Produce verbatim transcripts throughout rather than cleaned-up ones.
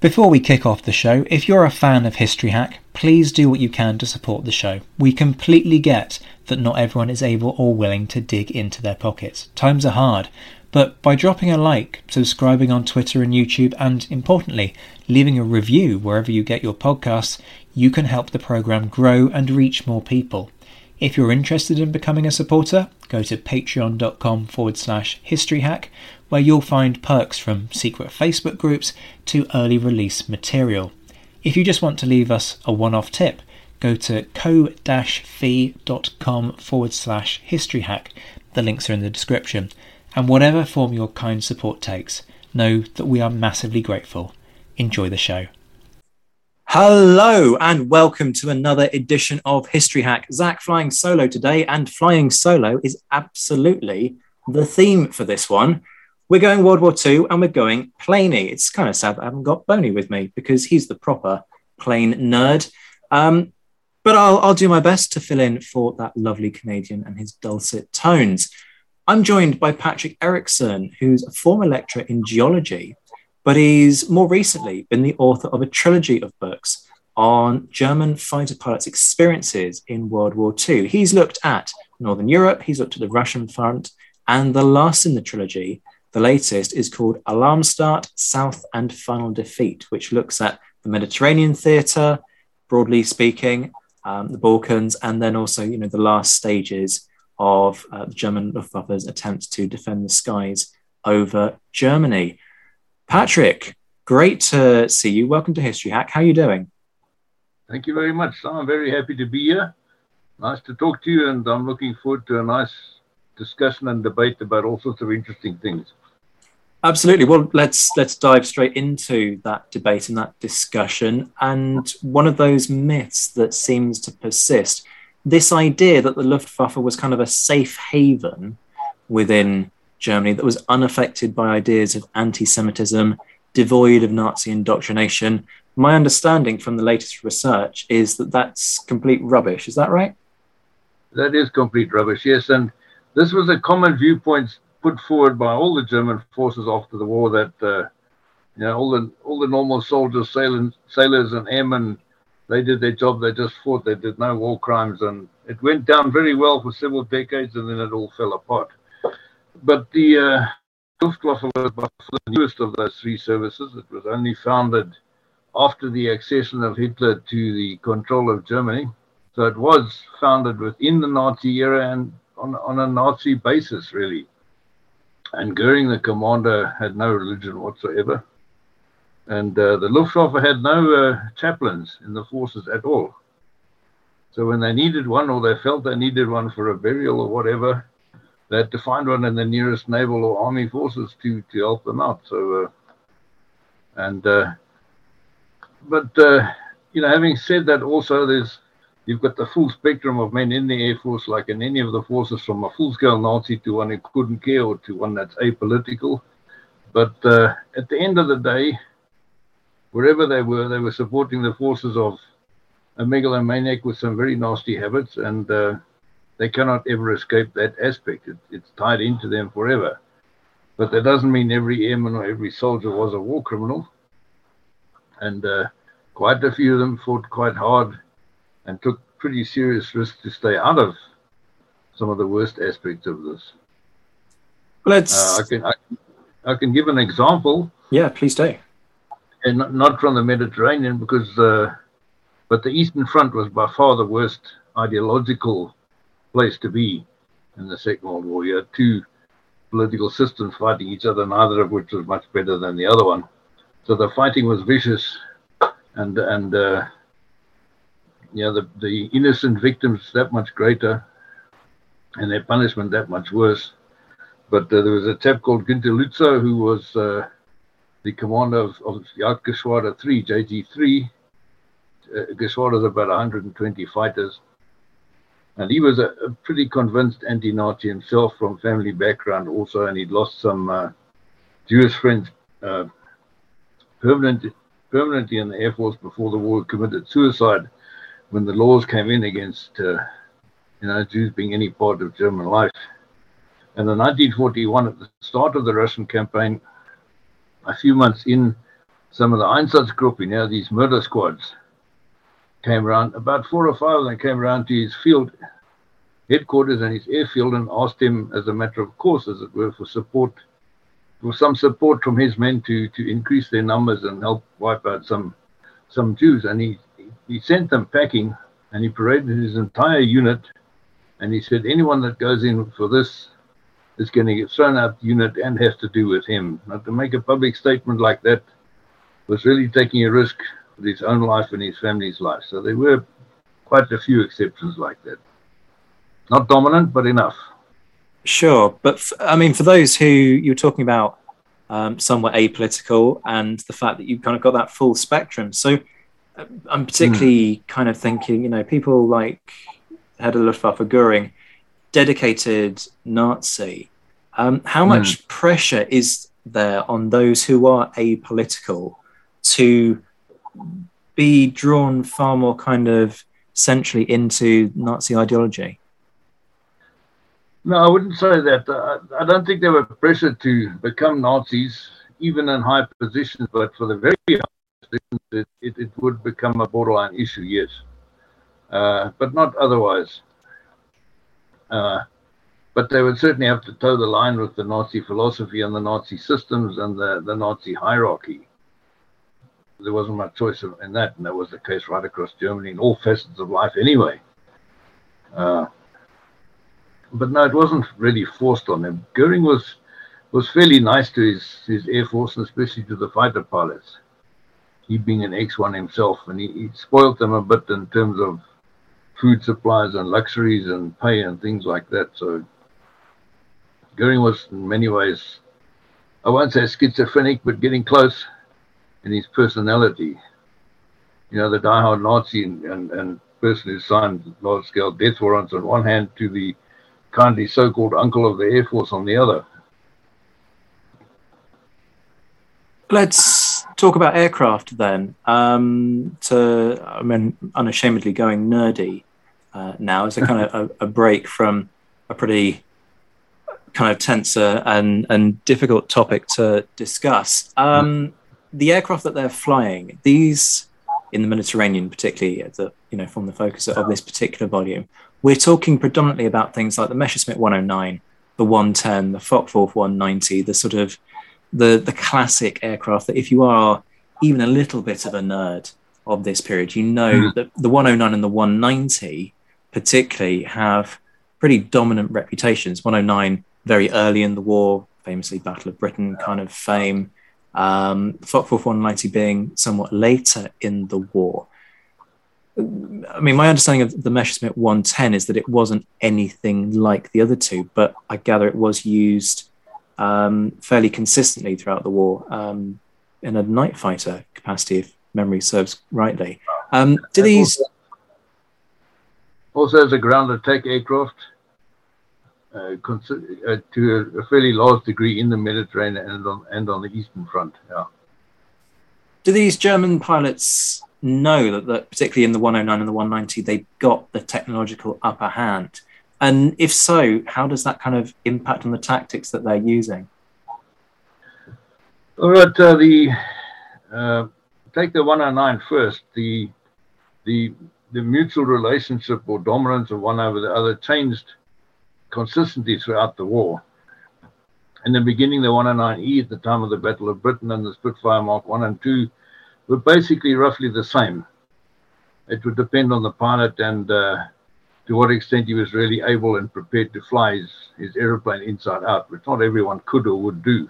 Before we kick off the show, if you're a fan of History Hack, please do what you can to support the show. We completely get that not everyone is able or willing to dig into their pockets. Times are hard, but by dropping a like, subscribing on Twitter and YouTube, and importantly, leaving a review wherever you get your podcasts, you can help the programme grow and reach more people. If you're interested in becoming a supporter, go to patreon dot com forward slash history hack, where you'll find perks from secret Facebook groups to early release material. If you just want to leave us a one-off tip, go to ko dash fee dot com forward slash history hack. The links are in the description. And whatever form your kind support takes, know that we are massively grateful. Enjoy the show. Hello and welcome to another edition of History Hack. Zach flying solo today, and flying solo is absolutely the theme for this one. We're going World War Two and we're going planey. It's kind of sad that I haven't got Boney with me because he's the proper plane nerd. Um, But I'll, I'll do my best to fill in for that lovely Canadian and his dulcet tones. I'm joined by Patrick Eriksson, who's a former lecturer in geology, but he's more recently been the author of a trilogy of books on German fighter pilots' experiences in World War Two. He's looked at Northern Europe, he's looked at the Russian front, and the last in the trilogy, the latest, is called Alarm Start South and Final Defeat, which looks at the Mediterranean theatre, broadly speaking, Um, the Balkans, and then also, you know, the last stages of uh, German Luftwaffe's attempts to defend the skies over Germany. Patrick, great to see you. Welcome to History Hack. How are you doing? Thank you very much. I'm very happy to be here. Nice to talk to you, and I'm looking forward to a nice discussion and debate about all sorts of interesting things. Absolutely. Well, let's let's dive straight into that debate and that discussion. And one of those myths that seems to persist, this idea that the Luftwaffe was kind of a safe haven within Germany that was unaffected by ideas of anti-Semitism, devoid of Nazi indoctrination. My understanding from the latest research is that that's complete rubbish. Is that right? That is complete rubbish, yes. And this was a common viewpoint put forward by all the German forces after the war, that uh, you know, all the all the normal soldiers, sailors, sailors and airmen, they did their job, they just fought, they did no war crimes, and it went down very well for several decades, and then it all fell apart. But the uh, Luftwaffe was by far the newest of those three services. It was only founded after the accession of Hitler to the control of Germany, so it was founded within the Nazi era and on, on a Nazi basis, really. And Goering, the commander, had no religion whatsoever. And uh, the Luftwaffe had no uh, chaplains in the forces at all. So when they needed one, or they felt they needed one for a burial or whatever, they had to find one in the nearest naval or army forces to, to help them out. So, uh, and, uh, but, uh, you know, having said that, also there's, you've got the full spectrum of men in the Air Force, like in any of the forces, from a full-scale Nazi to one who couldn't care, or to one that's apolitical. But uh, at the end of the day, wherever they were, they were supporting the forces of a megalomaniac with some very nasty habits, and uh, they cannot ever escape that aspect. It, it's tied into them forever. But that doesn't mean every airman or every soldier was a war criminal. And uh, quite a few of them fought quite hard and took pretty serious risks to stay out of some of the worst aspects of this. Let's. Uh, I, can, I, I can give an example. Yeah, please do. And not, not from the Mediterranean, because uh, but the Eastern Front was by far the worst ideological place to be in the Second World War. You had two political systems fighting each other, neither of which was much better than the other one. So the fighting was vicious, and and uh, yeah, the the innocent victims that much greater, and their punishment that much worse. But uh, there was a chap called Günther Lützow, who was uh, the commander of, of Jagdgeschwader three, J G three. Uh, Geschwader is about one hundred twenty fighters. And he was a, a pretty convinced anti-Nazi himself, from family background also, and he'd lost some uh, Jewish friends uh, permanent, permanently in the Air Force before the war, committed suicide when the laws came in against uh, you know, Jews being any part of German life. And in nineteen forty-one, at the start of the Russian campaign, a few months in, some of the Einsatzgruppen, you know, these murder squads, came around. About four or five of them came around to his field headquarters and his airfield and asked him, as a matter of course, as it were, for support, for some support from his men to, to increase their numbers and help wipe out some some Jews. And he, he sent them packing, and he paraded his entire unit, and he said, anyone that goes in for this is going to get thrown out the unit and has to do with him. Now, to make a public statement like that was really taking a risk with his own life and his family's life. So there were quite a few exceptions like that. Not dominant, but enough. Sure. But, f- I mean, for those who you're talking about, um, some were apolitical, and the fact that you kind of got that full spectrum. So uh, I'm particularly mm. kind of thinking, you know, people like head of the Luftwaffe Goering, dedicated Nazi, um, how much mm. pressure is there on those who are apolitical to be drawn far more kind of centrally into Nazi ideology? No, I wouldn't say that. I, I don't think there were pressure to become Nazis, even in high positions, but for the very high positions, it, it, it would become a borderline issue, yes. Uh, but not otherwise. Uh, but they would certainly have to toe the line with the Nazi philosophy and the Nazi systems and the, the Nazi hierarchy. There wasn't much choice in that, and that was the case right across Germany in all facets of life anyway. Uh, but no, it wasn't really forced on him. Goering was was fairly nice to his, his Air Force, and especially to the fighter pilots. He being an ex one himself, and he, he spoiled them a bit in terms of food supplies and luxuries and pay and things like that. So Goering was in many ways, I won't say schizophrenic, but getting close in his personality. You know, the diehard Nazi and, and, and person who signed large-scale death warrants on one hand, to the kindly so-called uncle of the Air Force on the other. Let's talk about aircraft then. Um, to, I mean, unashamedly going nerdy uh, now as a kind of a, a break from a pretty kind of tense and and difficult topic to discuss. Um, the aircraft that they're flying, these in the Mediterranean, particularly, the, you know, from the focus of this particular volume, we're talking predominantly about things like the Messerschmitt one oh nine, the one ten, the Focke-Wulf one ninety, the sort of The, the classic aircraft that if you are even a little bit of a nerd of this period, you know mm. that the one oh nine and the one ninety particularly have pretty dominant reputations. one oh nine, very early in the war, famously Battle of Britain kind of fame. Um, Focke-Wulf one ninety being somewhat later in the war. I mean, my understanding of the Messerschmitt one ten is that it wasn't anything like the other two, but I gather it was used Um, fairly consistently throughout the war um, in a night fighter capacity, if memory serves rightly. Um, do these also, also as a ground attack aircraft uh, cons- uh, to a, a fairly large degree in the Mediterranean and on, and on the Eastern Front? Yeah. Do these German pilots know that, that, particularly in the one oh nine and the one ninety, they got the technological upper hand? And if so, how does that kind of impact on the tactics that they're using? All right, uh, the uh, take the one oh nine first. The the the mutual relationship or dominance of one over the other changed consistently throughout the war. and then beginning the one oh nine E at the time of the Battle of Britain, and the Spitfire Mark one and two were basically roughly the same. It would depend on the pilot and uh, to what extent he was really able and prepared to fly his, his aeroplane inside out, which not everyone could or would do.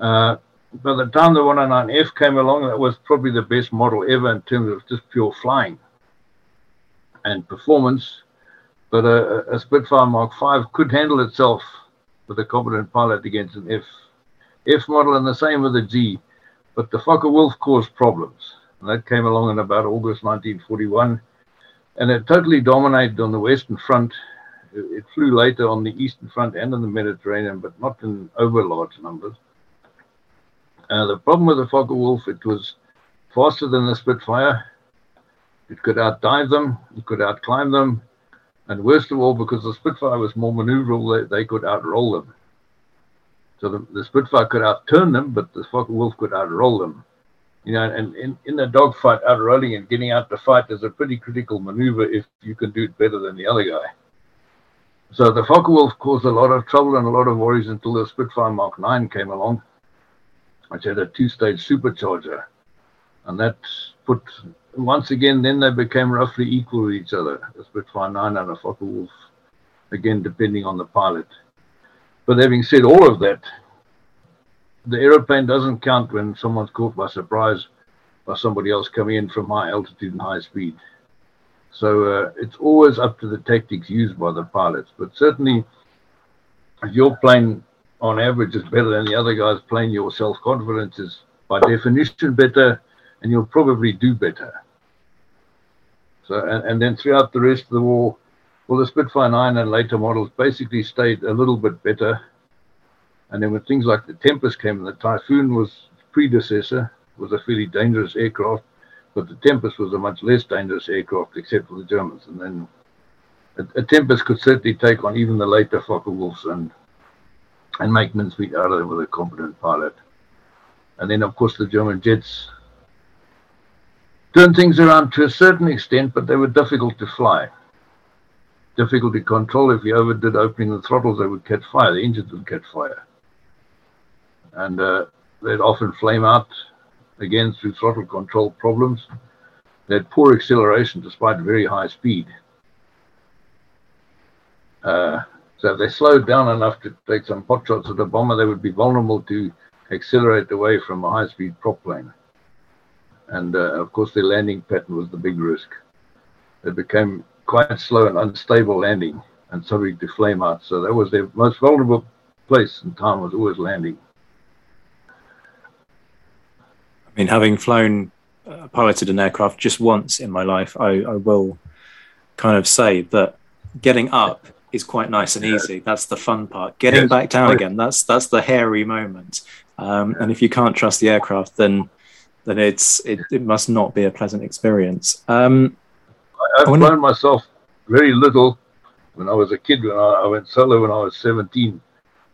Uh, by the time the one oh nine F came along, that was probably the best model ever in terms of just pure flying and performance. But a, a Spitfire Mark five could handle itself with a competent pilot against an F. F model, and the same with a G. But the Focke-Wulf caused problems. And that came along in about August nineteen forty-one. And it totally dominated on the Western Front. It flew later on the Eastern Front and in the Mediterranean, but not in over large numbers. Uh, the problem with the Focke-Wulf, it was faster than the Spitfire. It could outdive them. It could outclimb them. And worst of all, because the Spitfire was more maneuverable, they, they could outroll them. So the, the Spitfire could outturn them, but the Focke-Wulf could outroll them. You know, and in, in the dogfight, outrolling and getting out to fight is a pretty critical maneuver if you can do it better than the other guy. So the Focke-Wulf caused a lot of trouble and a lot of worries until the Spitfire Mark nine came along, which had a two-stage supercharger. And that put... Once again, then they became roughly equal to each other, a Spitfire nine and a Focke-Wulf, again, depending on the pilot. But having said all of that, the aeroplane doesn't count when someone's caught by surprise by somebody else coming in from high altitude and high speed. So uh, it's always up to the tactics used by the pilots. But certainly, if your plane, on average, is better than the other guy's plane, your self-confidence is, by definition, better, and you'll probably do better. So, and, and then throughout the rest of the war, well, the Spitfire nine and later models basically stayed a little bit better. And then when things like the Tempest came, and the Typhoon was its predecessor, was a fairly dangerous aircraft, but the Tempest was a much less dangerous aircraft, except for the Germans. And then a, a Tempest could certainly take on even the later Focke-Wulfs and, and make mincemeat out of them with a competent pilot. And then, of course, the German jets turned things around to a certain extent, but they were difficult to fly. Difficult to control. If you overdid opening the throttles, they would catch fire. The engines would catch fire. And uh, they'd often flame out, again, through throttle control problems. They had poor acceleration despite very high speed. Uh, so if they slowed down enough to take some pot shots at a bomber, they would be vulnerable to accelerate away from a high-speed prop plane. And, uh, of course, their landing pattern was the big risk. It became quite slow and unstable landing and subject to flame out. So that was their most vulnerable place in time, was always landing. I mean, having flown, uh, piloted an aircraft just once in my life, I, I will kind of say that getting up is quite nice and easy. That's the fun part. Getting yes. back down again, that's that's the hairy moment. Um, and if you can't trust the aircraft, then... then it's it, it must not be a pleasant experience. Um, I've I flown myself very little. When I was a kid, when I, I went solo when I was seventeen,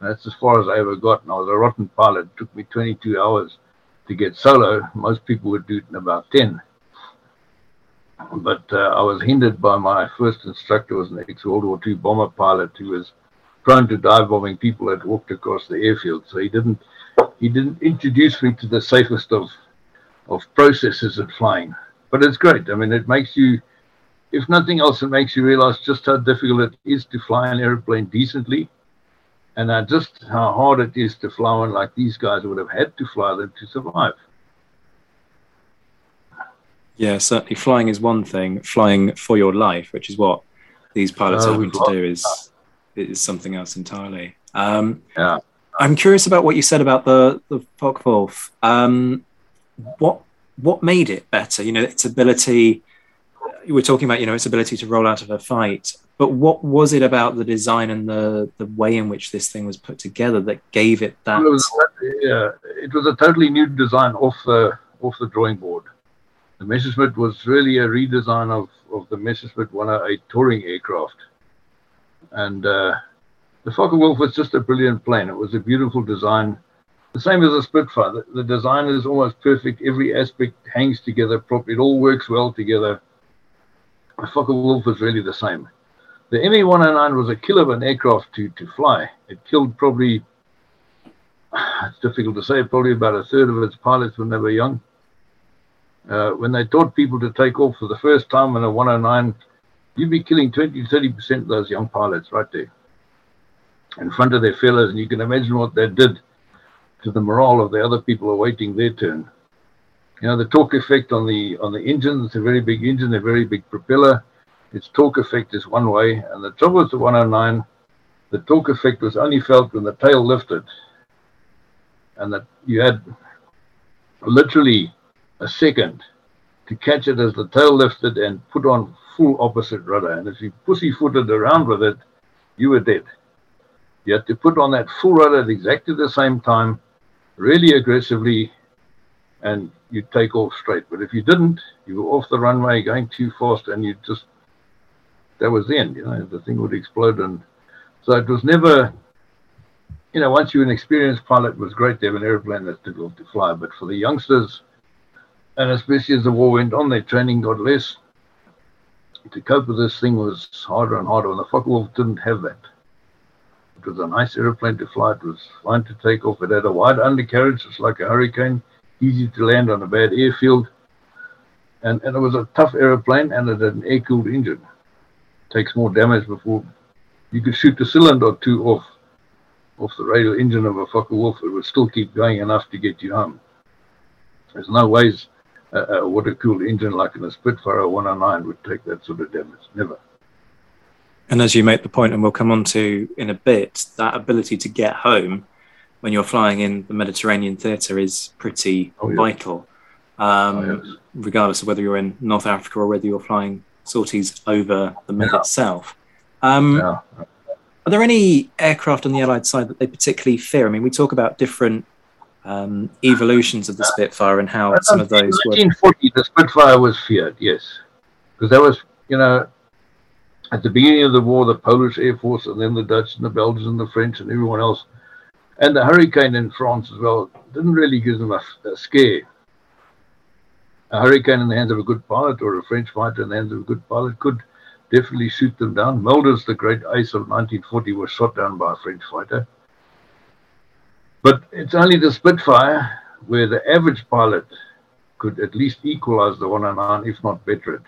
and that's as far as I ever got. And I was a rotten pilot. It took me twenty-two hours to get solo. Most people would do it in about ten. But uh, I was hindered by my first instructor, was an ex-World War Two bomber pilot who was prone to dive-bombing people that walked across the airfield. So he didn't he didn't introduce me to the safest of of processes of flying. But it's great. I mean, it makes you, if nothing else, it makes you realize just how difficult it is to fly an airplane decently, and uh, just how hard it is to fly one like these guys would have had to fly them to survive. Yeah, certainly flying is one thing. Flying for your life, which is what these pilots uh, are having to do, is, is something else entirely. Um, yeah. I'm curious about what you said about the, the Focke-Wulf. Um, What what made it better? You know, its ability. You were talking about, you know, its ability to roll out of a fight. But what was it about the design and the, the way in which this thing was put together that gave it that? Well, it, was, uh, it was a totally new design off the off the drawing board. The Messerschmitt was really a redesign of, of the Messerschmitt one oh eight touring aircraft, and uh, the Focke-Wulf was just a brilliant plane. It was a beautiful design. The same as a Spitfire, the, the design is almost perfect. Every aspect hangs together properly. It all works well together. The Focke-Wulf was really the same. The M E one oh nine was a killer of an aircraft to, to fly. It killed probably it's difficult to say, probably about a third of its pilots when they were young. Uh, when they taught people to take off for the first time in a one oh nine, you'd be killing twenty to thirty percent of those young pilots right there in front of their fellows, and you can imagine what that did to the morale of the other people awaiting their turn. You know, the torque effect on the on the engine, it's a very big engine, a very big propeller. Its torque effect is one way, and the trouble with the one oh nine, the torque effect was only felt when the tail lifted, and that you had literally a second to catch it as the tail lifted and put on full opposite rudder. And if you pussyfooted around with it, you were dead. You had to put on that full rudder at exactly the same time, really aggressively, and you take off straight. But if you didn't, you were off the runway, going too fast, and you just, that was the end, you know, the thing would explode. And so it was never, you know, once you're an experienced pilot, it was great to have an airplane that's difficult to fly. But for the youngsters, and especially as the war went on, their training got less. To cope with this thing was harder and harder, and the Focke-Wulf didn't have that. It was a nice airplane to fly, it was fine to take off, it had a wide undercarriage, it's like a Hurricane, easy to land on a bad airfield, and, and it was a tough airplane, and it had an air-cooled engine. It takes more damage before you could shoot a cylinder or two off, off the radial engine of a Focke-Wulf, it would still keep going enough to get you home. There's no ways a, a water-cooled engine like in a Spitfire one oh nine would take that sort of damage, never. And as you make the point, and we'll come on to in a bit, that ability to get home when you're flying in the Mediterranean theatre is pretty oh, yes. vital, um, oh, yes. regardless of whether you're in North Africa or whether you're flying sorties over the Med yeah. itself. Um, yeah. Are there any aircraft on the Allied side that they particularly fear? I mean, we talk about different um, evolutions of the Spitfire and how some of those were... In nineteen forty, the Spitfire was feared, yes. Because that was, you know... At the beginning of the war, the Polish Air Force, and then the Dutch and the Belgians and the French and everyone else, and the Hurricane in France as well, didn't really give them a, a scare. A Hurricane in the hands of a good pilot, or a French fighter in the hands of a good pilot, could definitely shoot them down. Mulders, the great ace of nineteen forty, was shot down by a French fighter. But it's only the Spitfire where the average pilot could at least equalize the one oh nine, if not better it.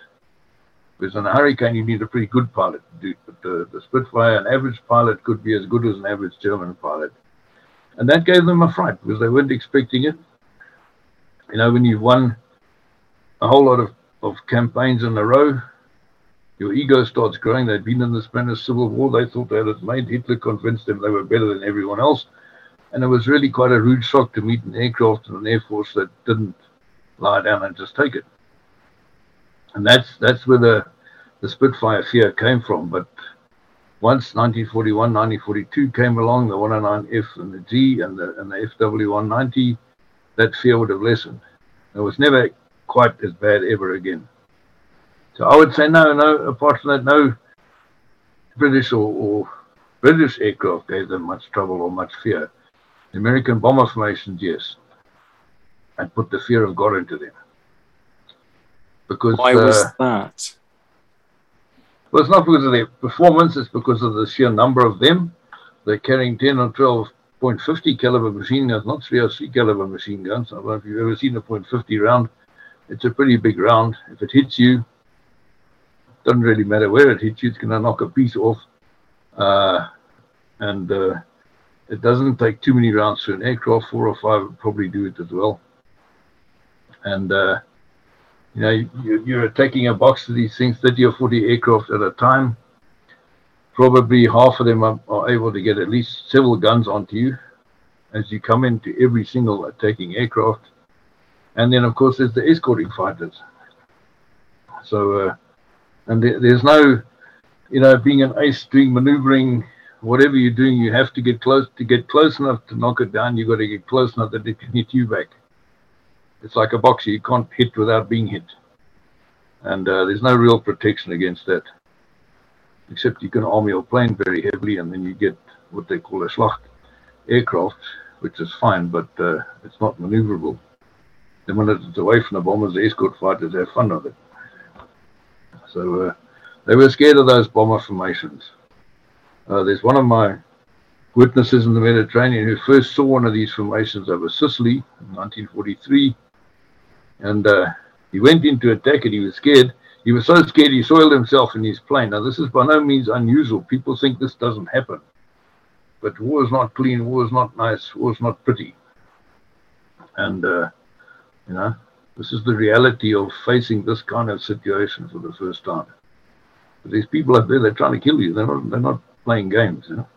Because in a Hurricane, you need a pretty good pilot to do it. But the, the Spitfire, an average pilot, could be as good as an average German pilot. And that gave them a fright, because they weren't expecting it. You know, when you've won a whole lot of, of campaigns in a row, your ego starts growing. They'd been in the Spanish Civil War. They thought they had it made. Hitler convinced them they were better than everyone else. And it was really quite a rude shock to meet an aircraft and an Air Force that didn't lie down and just take it. And that's that's where the, the Spitfire fear came from. But once nineteen forty-one, nineteen forty-two came along, the one oh nine F and the G and the and the F W one ninety, that fear would have lessened. It was never quite as bad ever again. So I would say no, no, apart from that, no British or, or British aircraft gave them much trouble or much fear. The American bomber formations, yes, and put the fear of God into them. Because, Why uh, was that? Well, it's not because of their performance, it's because of the sheer number of them. They're carrying ten or twelve point fifty caliber machine guns, not three oh three caliber machine guns. I don't know if you've ever seen a point fifty round. It's a pretty big round. If it hits you, it doesn't really matter where it hits you, it's going to knock a piece off. Uh, and uh, it doesn't take too many rounds to an aircraft. Four or five would probably do it as well. And... Uh, You know, you're attacking a box of these things, thirty or forty aircraft at a time. Probably half of them are, are able to get at least several guns onto you as you come into every single attacking aircraft. And then, of course, there's the escorting fighters. So, uh, and there, there's no, you know, being an ace, doing maneuvering, whatever you're doing, you have to get close. To get close enough to knock it down, you've got to get close enough that it can hit you back. It's like a boxer, you can't hit without being hit. And uh, there's no real protection against that. Except you can arm your plane very heavily, and then you get what they call a Schlacht aircraft, which is fine, but uh, it's not maneuverable. The minute it's away from the bombers, the escort fighters have fun of it. So uh, they were scared of those bomber formations. Uh, there's one of my witnesses in the Mediterranean who first saw one of these formations over Sicily in nineteen forty-three. And uh, he went into attack and he was scared. He was so scared he soiled himself in his plane. Now, this is by no means unusual. People think this doesn't happen. But war is not clean. War is not nice. War is not pretty. And, uh, you know, this is the reality of facing this kind of situation for the first time. But these people out there, they're trying to kill you. They're not, they're not playing games, you know.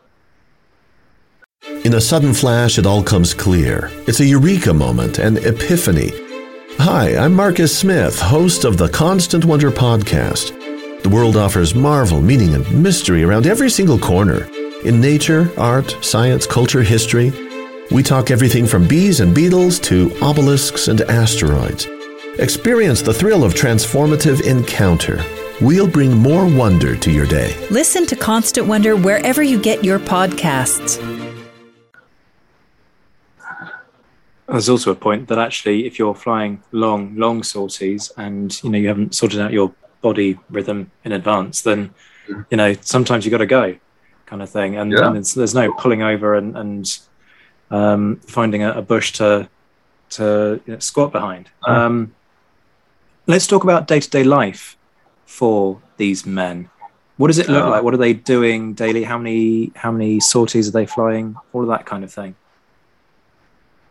In a sudden flash, it all comes clear. It's a eureka moment, an epiphany. Hi, I'm Marcus Smith, host of the Constant Wonder podcast. The world offers marvel, meaning, and mystery around every single corner. In nature, art, science, culture, history, we talk everything from bees and beetles to obelisks and asteroids. Experience the thrill of transformative encounter. We'll bring more wonder to your day. Listen to Constant Wonder wherever you get your podcasts. There's also a point that actually, if you're flying long, long sorties and, you know, you haven't sorted out your body rhythm in advance, then, you know, sometimes you got to go kind of thing. And, yeah. and it's, there's no pulling over and, and um, finding a, a bush to to you know, squat behind. Uh-huh. Um, let's talk about day-to-day life for these men. What does it look uh, like? What are they doing daily? How many how many sorties are they flying? All of that kind of thing.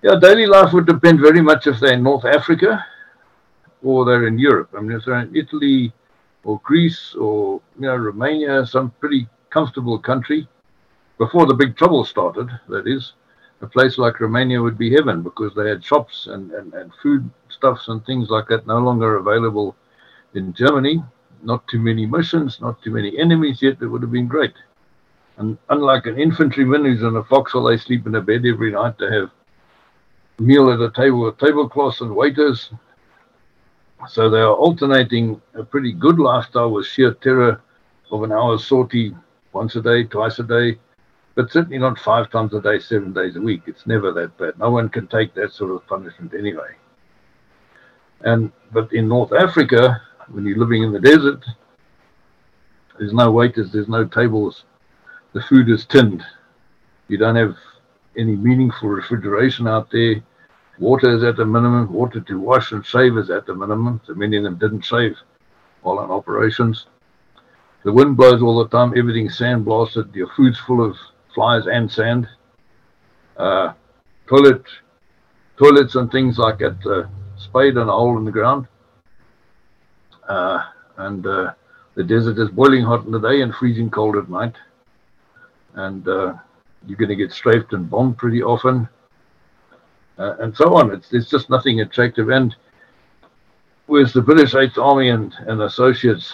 Yeah, daily life would depend very much if they're in North Africa or they're in Europe. I mean, if they're in Italy or Greece or, you know, Romania, some pretty comfortable country, before the big trouble started, that is, a place like Romania would be heaven because they had shops and, and, and food stuffs and things like that no longer available in Germany. Not too many missions, not too many enemies yet. It would have been great. And unlike an infantryman who's in a foxhole, they sleep in a bed every night, to have meal at a table with tablecloths and waiters. So they are alternating a pretty good lifestyle with sheer terror of an hour's sortie once a day, twice a day, but certainly not five times a day, seven days a week. It's never that bad. No one can take that sort of punishment anyway. And but in North Africa, when you're living in the desert, there's no waiters, there's no tables. The food is tinned. You don't have any meaningful refrigeration out there. Water is at the minimum. Water to wash and shave is at the minimum. So many of them didn't shave while on operations. The wind blows all the time. Everything's sandblasted. Your food's full of flies and sand. Uh, toilet, toilets and things like that. Uh, spade and a hole in the ground. Uh, and uh, the desert is boiling hot in the day and freezing cold at night. And Uh, You're going to get strafed and bombed pretty often, uh, and so on. It's, it's just nothing attractive. And whereas the British Eighth Army and, and associates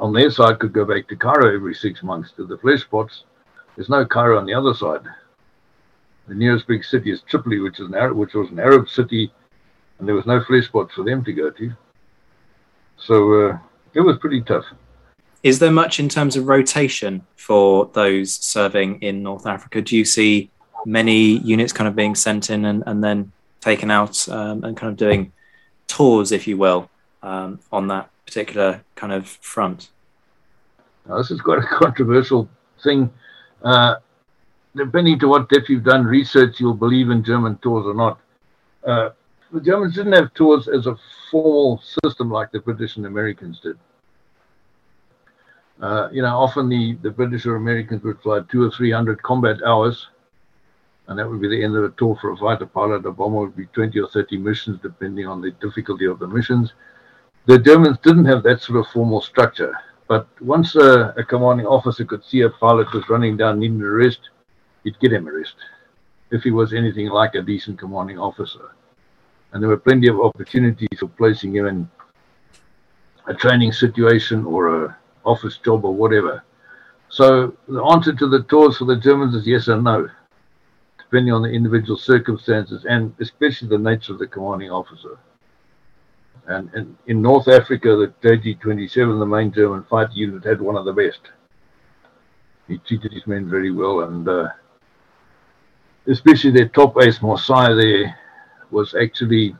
on their side could go back to Cairo every six months to the flesh pots, there's no Cairo on the other side. The nearest big city is Tripoli, which is an Arab, which was an Arab city, and there was no flesh pots for them to go to. So uh, it was pretty tough. Is there much in terms of rotation for those serving in North Africa? Do you see many units kind of being sent in and, and then taken out um, and kind of doing tours, if you will, um, on that particular kind of front? Now, this is quite a controversial thing. Uh, depending to what depth you've done research, you'll believe in German tours or not. Uh, the Germans didn't have tours as a formal system like the British and Americans did. Uh, you know, often the, the British or Americans would fly two or three hundred combat hours, and that would be the end of a tour for a fighter pilot. A bomber would be twenty or thirty missions, depending on the difficulty of the missions. The Germans didn't have that sort of formal structure, but once a, a commanding officer could see a pilot was running down needing an arrest, he'd get him arrested, if he was anything like a decent commanding officer. And there were plenty of opportunities for placing him in a training situation or a office job or whatever. So the answer to the tours for the Germans is yes and no, depending on the individual circumstances and especially the nature of the commanding officer. And, and in North Africa, the J G twenty-seven, the main German fighter unit, had one of the best. He treated his men very well, and uh, especially their top ace, Marseille, there was actually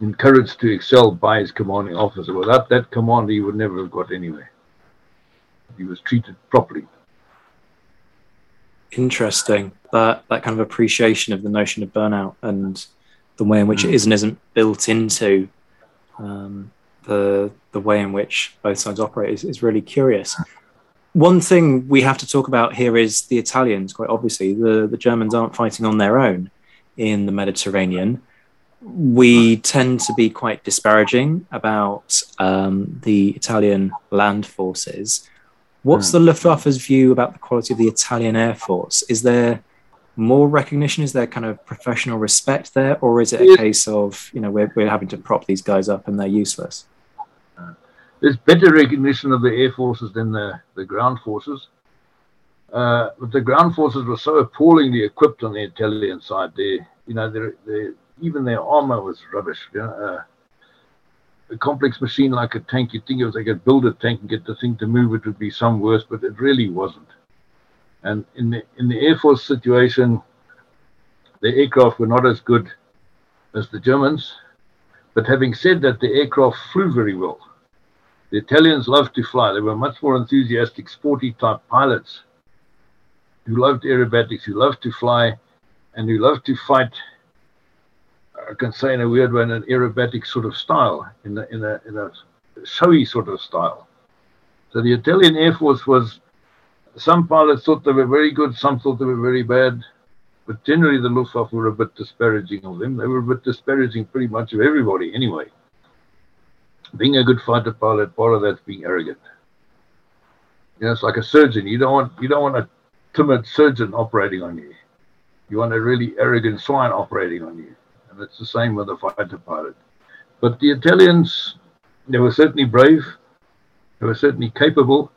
encouraged to excel by his commanding officer. Without that commander, he would never have got anywhere. He was treated properly. Interesting. That that kind of appreciation of the notion of burnout and the way in which mm. it is and isn't built into um, the the way in which both sides operate is, is really curious. One thing we have to talk about here is the Italians, quite obviously. The, the Germans aren't fighting on their own in the Mediterranean. We tend to be quite disparaging about um, the Italian land forces. What's the Luftwaffe's view about the quality of the Italian Air Force? Is there more recognition? Is there kind of professional respect there? Or is it a case of, you know, we're, we're having to prop these guys up and they're useless? There's better recognition of the air forces than the, the ground forces. Uh, but the ground forces were so appallingly equipped on the Italian side. They, you know, they're, they're, even their armor was rubbish. You know? Uh, A complex machine like a tank, you'd think if they could build a tank and get the thing to move, it would be some worse, but it really wasn't. And in the in the Air Force situation, the aircraft were not as good as the Germans. But having said that, the aircraft flew very well. The Italians loved to fly. They were much more enthusiastic, sporty type pilots who loved aerobatics, who loved to fly, and who loved to fight. I can say in a weird way, in an aerobatic sort of style, in a, in a, in a showy sort of style. So the Italian Air Force was, some pilots thought they were very good, some thought they were very bad, but generally the Luftwaffe were a bit disparaging of them. They were a bit disparaging pretty much of everybody anyway. Being a good fighter pilot, part of that's being arrogant. You know, it's like a surgeon. You don't want, you don't want a timid surgeon operating on you. You want a really arrogant swine operating on you. It's the same with the fighter pilot. But the Italians, they were certainly brave. They were certainly capable.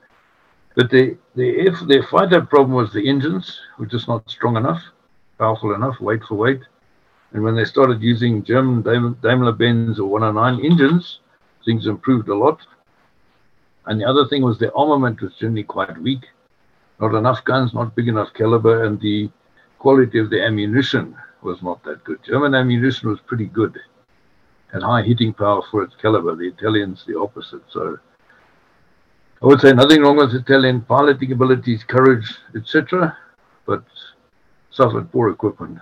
But the, the if their fighter problem was the engines, were just not strong enough, powerful enough, weight for weight. And when they started using German Daim- Daimler Benz or one oh nine engines, things improved a lot. And the other thing was their armament was generally quite weak. Not enough guns, not big enough caliber, and the quality of the ammunition was not that good. German ammunition was pretty good, had high hitting power for its caliber. The Italians, the opposite. So I would say nothing wrong with Italian piloting abilities, courage, et cetera, but suffered poor equipment.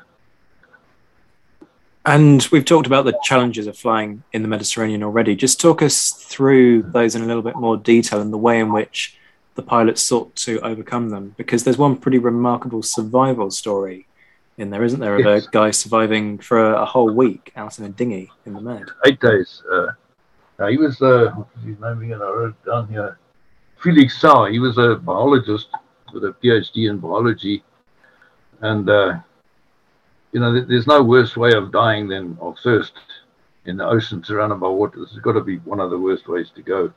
And we've talked about the challenges of flying in the Mediterranean already. Just talk us through those in a little bit more detail and the way in which the pilots sought to overcome them, because there's one pretty remarkable survival story in there, isn't there, of yes. a guy surviving for a, a whole week out in a dinghy in the Med. Eight days. Uh, now he was, uh, his name again, I wrote down here, Felix Sauer. He was a biologist with a PhD in biology. And, uh, you know, th- there's no worse way of dying than of thirst in the ocean surrounded by water. This has got to be one of the worst ways to go.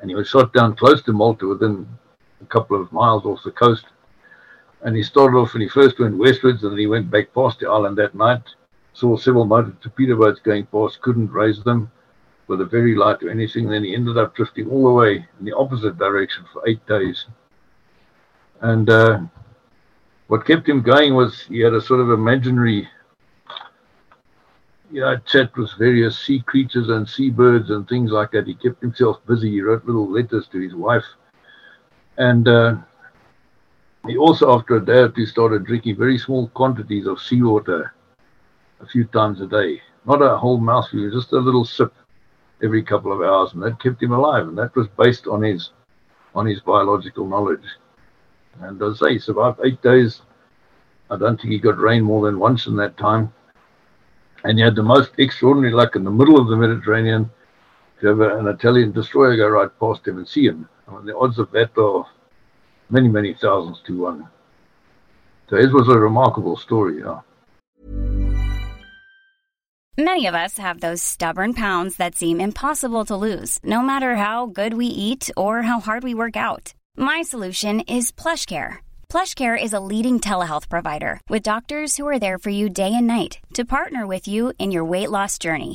And he was shot down close to Malta, within a couple of miles off the coast. And he started off, and he first went westwards, and then he went back past the island that night, saw several motor torpedo boats going past, couldn't raise them with a very light or anything. Then he ended up drifting all the way in the opposite direction for eight days. And uh, what kept him going was he had a sort of imaginary, you know, chat with various sea creatures and seabirds and things like that. He kept himself busy. He wrote little letters to his wife. And Uh, He also, after a day or two, started drinking very small quantities of seawater a few times a day. Not a whole mouthful, just a little sip every couple of hours, and that kept him alive. And that was based on his on his biological knowledge. And as I say, he survived eight days. I don't think he got rain more than once in that time. And he had the most extraordinary luck in the middle of the Mediterranean to have an Italian destroyer go right past him and see him. I mean, the odds of that are many, many thousands to one. So it was a remarkable story, you know. Many of us have those stubborn pounds that seem impossible to lose, no matter how good we eat or how hard we work out. My solution is Plush Care. Plush Care is a leading telehealth provider with doctors who are there for you day and night to partner with you in your weight loss journey.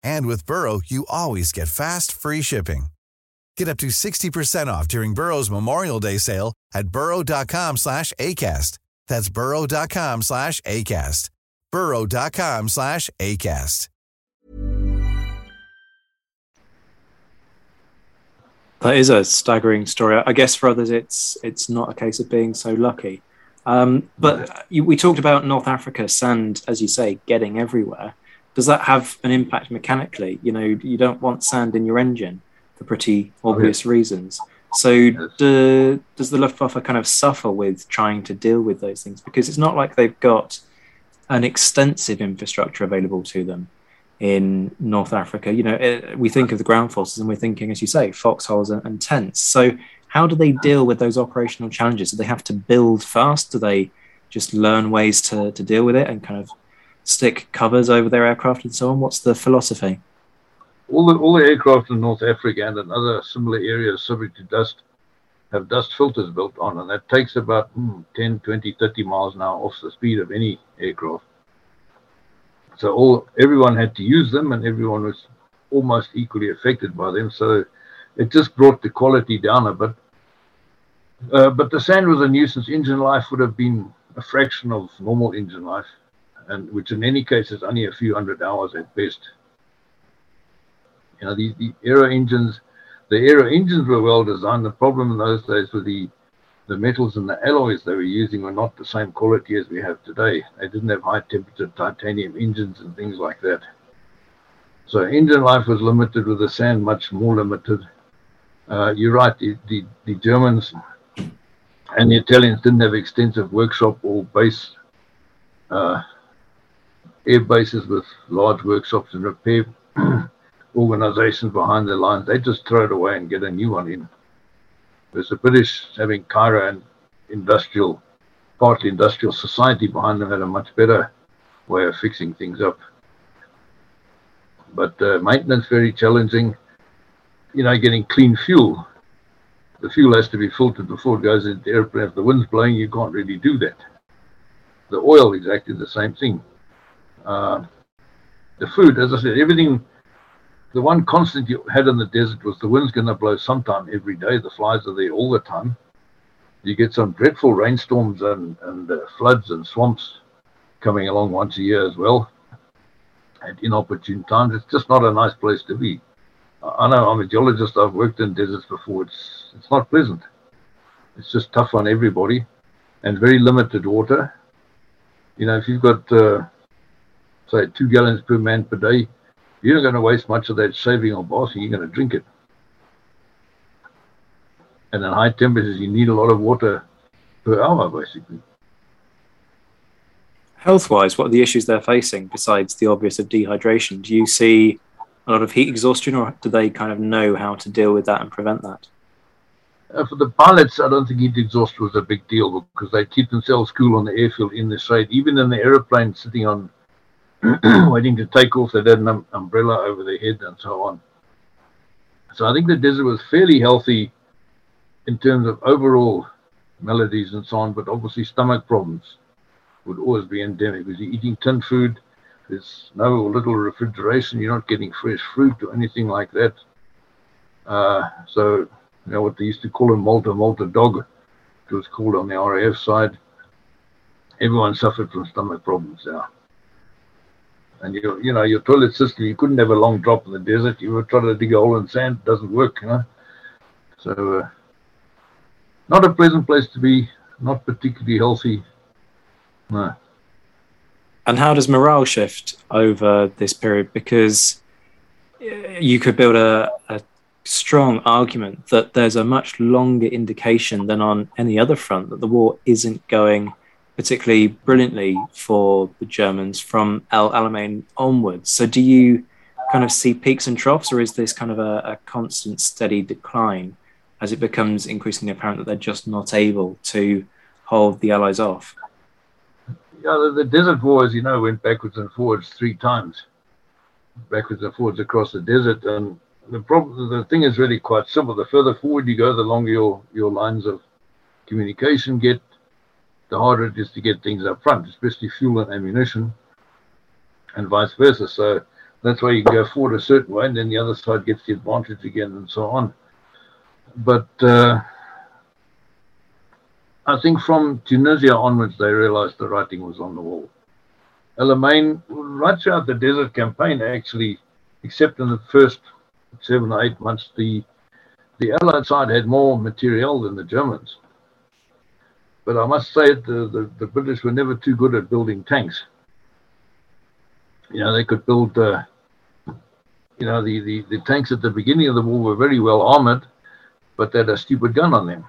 And with Burrow, you always get fast, free shipping. Get up to sixty percent off during Burrow's Memorial Day sale at burrow.com slash ACAST. That's burrow.com slash ACAST. burrow.com slash ACAST. That is a staggering story. I guess for others, it's it's not a case of being so lucky. Um, but you, we talked about North Africa sand, as you say, getting everywhere. Does that have an impact mechanically? You know, you don't want sand in your engine for pretty obvious oh, yeah. reasons. So yes. do, does the Luftwaffe kind of suffer with trying to deal with those things? Because it's not like they've got an extensive infrastructure available to them in North Africa. You know, it, we think of the ground forces and we're thinking, as you say, foxholes and, and tents. So how do they deal with those operational challenges? Do they have to build fast? Do they just learn ways to, to deal with it and kind of stick covers over their aircraft and so on? What's the philosophy? All the, all the aircraft in North Africa and in other similar areas subject to dust have dust filters built on, and that takes about hmm, ten, twenty, thirty miles an hour off the speed of any aircraft. So all everyone had to use them, and everyone was almost equally affected by them. So it just brought the quality down a bit. Uh, but the sand was a nuisance. Engine life would have been a fraction of normal engine life, and which in any case is only a few hundred hours at best. You know, the, the aero engines, the aero engines were well designed. The problem in those days were the the metals and the alloys they were using were not the same quality as we have today. They didn't have high-temperature titanium engines and things like that. So engine life was limited, with the sand much more limited. Uh, you're right, the, the, the Germans and the Italians didn't have extensive workshop or base, uh, air bases with large workshops and repair organizations behind their lines. They just throw it away and get a new one in. There's the British, having Cairo and industrial, partly industrial society behind them, had a much better way of fixing things up. But uh, maintenance, very challenging. You know, getting clean fuel. The fuel has to be filtered before it goes into the airplane. If the wind's blowing, you can't really do that. The oil, exactly the same thing. Uh, the food, as I said, everything. The one constant you had in the desert was the wind's going to blow sometime every day. The flies are there all the time. You get some dreadful rainstorms and, and uh, floods and swamps coming along once a year as well at inopportune times. It's just not a nice place to be. I know, I'm a geologist. I've worked in deserts before. It's, it's not pleasant. It's just tough on everybody, and very limited water. You know, if you've got, uh, say, two gallons per man per day, you're not going to waste much of that saving or bathing. You're going to drink it. And in high temperatures, you need a lot of water per hour, basically. Health-wise, what are the issues they're facing besides the obvious of dehydration? Do you see a lot of heat exhaustion, or do they kind of know how to deal with that and prevent that? Uh, for the pilots, I don't think heat exhaustion was a big deal, because they keep themselves cool on the airfield, in the shade, even in the aeroplane sitting on waiting to take off. They had an umbrella over their head and so on. So I think the desert was fairly healthy in terms of overall maladies and so on, but obviously stomach problems would always be endemic, because you're eating tin food, there's no little refrigeration, you're not getting fresh fruit or anything like that. Uh, so, you know, what they used to call a Malta, Malta dog, it was called on the R A F side. Everyone suffered from stomach problems now. And, you you know, your toilet system, you couldn't have a long drop in the desert. You were trying to dig a hole in sand, it doesn't work, you know. So, uh, not a pleasant place to be, not particularly healthy, no. And how does morale shift over this period? Because you could build a, a strong argument that there's a much longer indication than on any other front that the war isn't going particularly brilliantly for the Germans from El Alamein onwards. So do you kind of see peaks and troughs, or is this kind of a, a constant steady decline as it becomes increasingly apparent that they're just not able to hold the Allies off? Yeah, the, the desert war, as you know, went backwards and forwards three times, backwards and forwards across the desert. And the problem, the thing is really quite simple. The further forward you go, the longer your, your lines of communication get, the harder it is to get things up front, especially fuel and ammunition, and vice versa. So that's why you can go forward a certain way, and then the other side gets the advantage again, and so on. But uh, I think from Tunisia onwards, they realized the writing was on the wall. Alamein, right throughout the desert campaign, actually, except in the first seven or eight months, the the Allied side had more materiel than the Germans. But I must say, the, the, the British were never too good at building tanks. You know, they could build, uh, you know, the, the, the tanks at the beginning of the war were very well armored, but they had a stupid gun on them.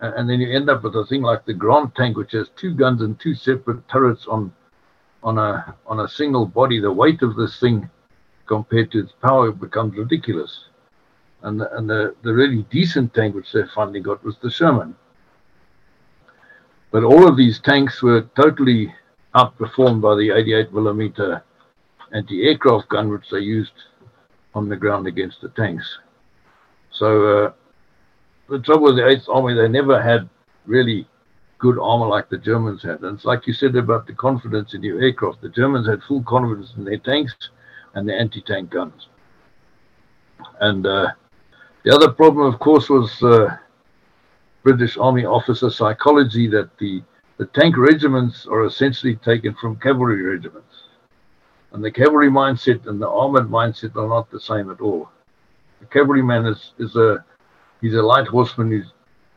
And, and then you end up with a thing like the Grant tank, which has two guns and two separate turrets on on a on a single body. The weight of this thing compared to its power becomes ridiculous. And the, and the, the really decent tank, which they finally got, was the Sherman. But all of these tanks were totally outperformed by the eighty-eight millimeter anti-aircraft gun, which they used on the ground against the tanks. So uh, the trouble with the Eighth Army, they never had really good armor like the Germans had. And it's like you said about the confidence in your aircraft. The Germans had full confidence in their tanks and their anti-tank guns. And uh, the other problem, of course, was uh, British Army officer psychology, that the The tank regiments are essentially taken from cavalry regiments. And the cavalry mindset and the armored mindset are not the same at all. The cavalryman is, is a he's a light horseman who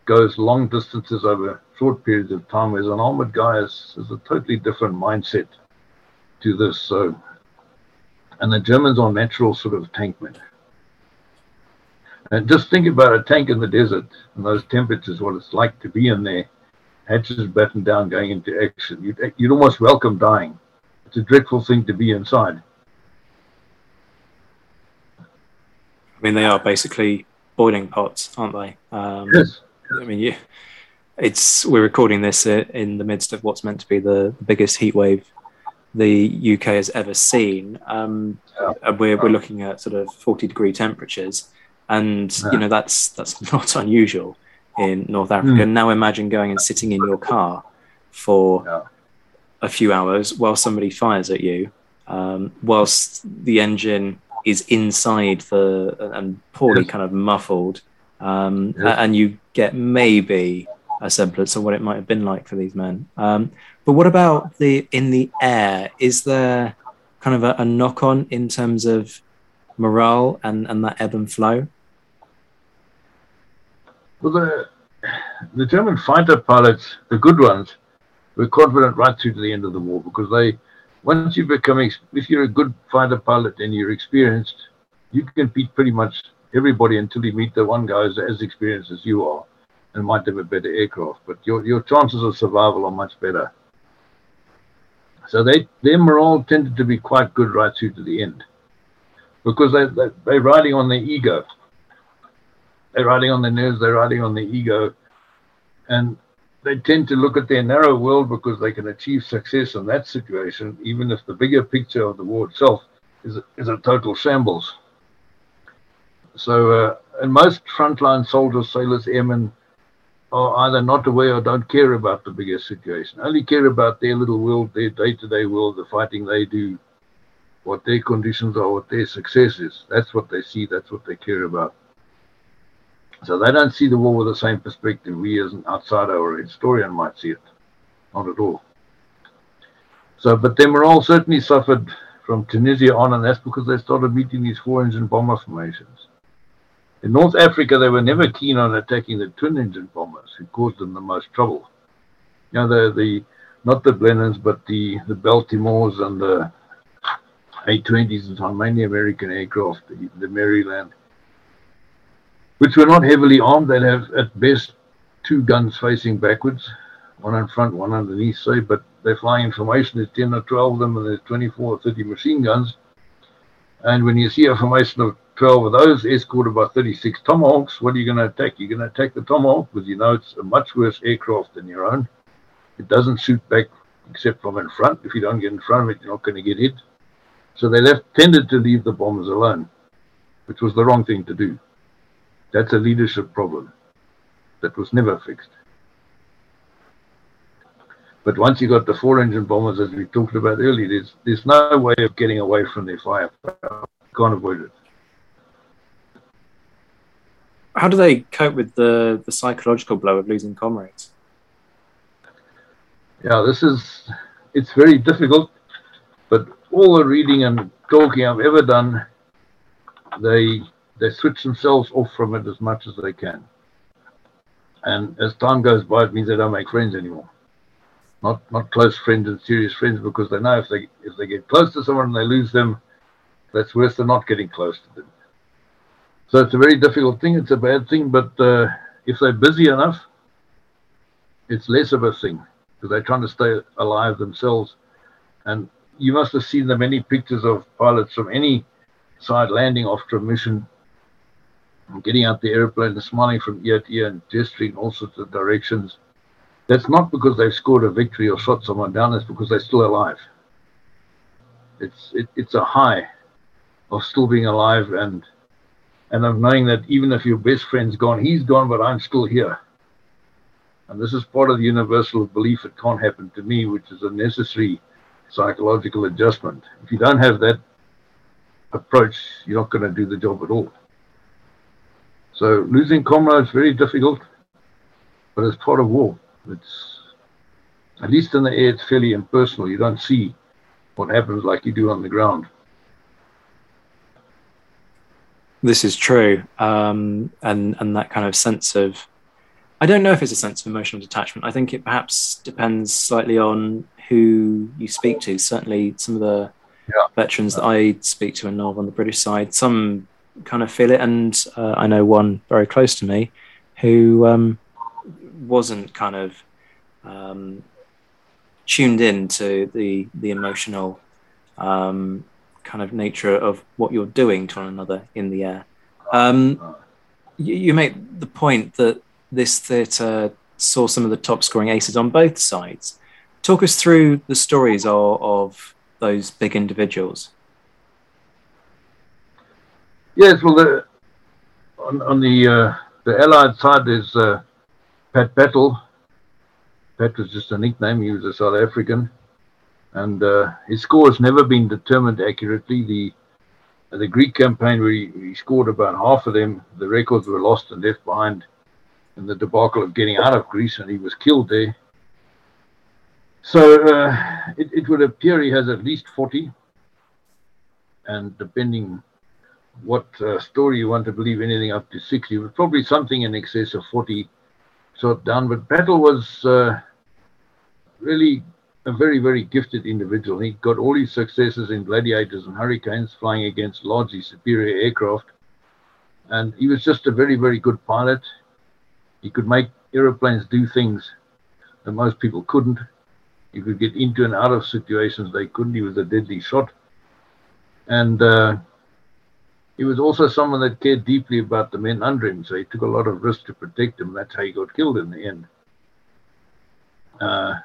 goes long distances over short periods of time, whereas an armored guy is, is a totally different mindset to this. So, and the Germans are natural sort of tankmen. And just think about a tank in the desert and those temperatures, what it's like to be in there. Hatches battened down, going into action. You'd, you'd almost welcome dying. It's a dreadful thing to be inside. I mean, they are basically boiling pots, aren't they? Um, yes. I mean, you, it's we're recording this in the midst of what's meant to be the biggest heat wave the U K has ever seen. Um, yeah. And we're we're looking at sort of forty degree temperatures, and yeah. you know that's that's not unusual in North Africa. Mm. Now imagine going and sitting in your car for yeah. a few hours while somebody fires at you, um, whilst the engine is inside the and poorly yes. kind of muffled, um, yes. and you get maybe a semblance of what it might have been like for these men. Um, but what about the in the air? Is there kind of a, a knock-on in terms of morale and, and that ebb and flow? Well, the, the German fighter pilots, the good ones, were confident right through to the end of the war, because they, once you become, if you're a good fighter pilot and you're experienced, you can beat pretty much everybody until you meet the one guy who's as experienced as you are and might have a better aircraft. But your your chances of survival are much better. So they their morale tended to be quite good right through to the end, because they, they, they're riding on their ego. They're riding on their nerves, they're riding on their ego. And they tend to look at their narrow world because they can achieve success in that situation, even if the bigger picture of the war itself is a, is a total shambles. So, uh, and most frontline soldiers, sailors, airmen are either not aware or don't care about the bigger situation. Only care about their little world, their day-to-day world, the fighting they do, what their conditions are, what their success is. That's what they see, that's what they care about. So they don't see the war with the same perspective we as an outsider or a historian might see it. Not at all. So, but their morale certainly suffered from Tunisia on, and that's because they started meeting these four-engine bomber formations. In North Africa, they were never keen on attacking the twin-engine bombers, who caused them the most trouble. You know, the, the not the Blenheims, but the, the Baltimores and the A twenties and so on, mainly American aircraft, the, the Maryland, which were not heavily armed. They'd have, at best, two guns facing backwards, one in front, one underneath, say, but they're flying in formation. There's ten or twelve of them, and there's twenty-four or thirty machine guns. And when you see a formation of twelve of those, escorted by thirty-six Tomahawks, what are you going to attack? You're going to attack the Tomahawk, because you know it's a much worse aircraft than your own. It doesn't shoot back except from in front. If you don't get in front of it, you're not going to get hit. So they left, tended to leave the bombers alone. which was the wrong thing to do. That's a leadership problem that was never fixed. But once you got the four-engine bombers, as we talked about earlier, there's, there's no way of getting away from their firepower. Can't avoid it. How do they cope with the, the psychological blow of losing comrades? Yeah, this is, it's very difficult, but all the reading and talking I've ever done, they they switch themselves off from it as much as they can. And as time goes by, it means they don't make friends anymore. Not not close friends and serious friends, because they know if they if they get close to someone and they lose them, that's worse than not getting close to them. So it's a very difficult thing. It's a bad thing, but uh, if they're busy enough, it's less of a thing, because they're trying to stay alive themselves. And you must have seen the many pictures of pilots from any side landing after a mission, getting out the airplane and smiling from ear to ear and gesturing all sorts of directions. That's not because they've scored a victory or shot someone down. It's because they're still alive. It's it, it's a high of still being alive and and of knowing that even if your best friend's gone, he's gone, but I'm still here. And this is part of the universal belief it can't happen to me, which is a necessary psychological adjustment. If you don't have that approach, you're not going to do the job at all. So losing comrades is very difficult, but it's part of war. It's, at least in the air, it's fairly impersonal. You don't see what happens like you do on the ground. This is true. Um, and, and that kind of sense of, I don't know if it's a sense of emotional detachment. I think it perhaps depends slightly on who you speak to. Certainly some of the yeah. veterans that I speak to and know on the British side, some kind of feel it. And uh, I know one very close to me who um, wasn't kind of um, tuned in to the, the emotional um, kind of nature of what you're doing to one another in the air. Um, you, you make the point that this theatre saw some of the top-scoring aces on both sides. Talk us through the stories of, of those big individuals. Yes, well, the, on, on the uh, the Allied side is uh, Pat Pattle. Pat was just a nickname. He was a South African, and uh, his score has never been determined accurately. The the Greek campaign, where he, he scored about half of them, the records were lost and left behind in the debacle of getting out of Greece, and he was killed there. So uh, it, it would appear he has at least forty, and depending what uh, story you want to believe, anything up to sixty, but probably something in excess of forty shot down. But Battle was uh, really a very, very gifted individual. He got all his successes in Gladiators and Hurricanes, flying against largely superior aircraft, and he was just a very, very good pilot. He could make aeroplanes do things that most people couldn't. He could get into and out of situations they couldn't. He was a deadly shot. And uh, he was also someone that cared deeply about the men under him, so he took a lot of risk to protect them. That's how he got killed in the end. Uh,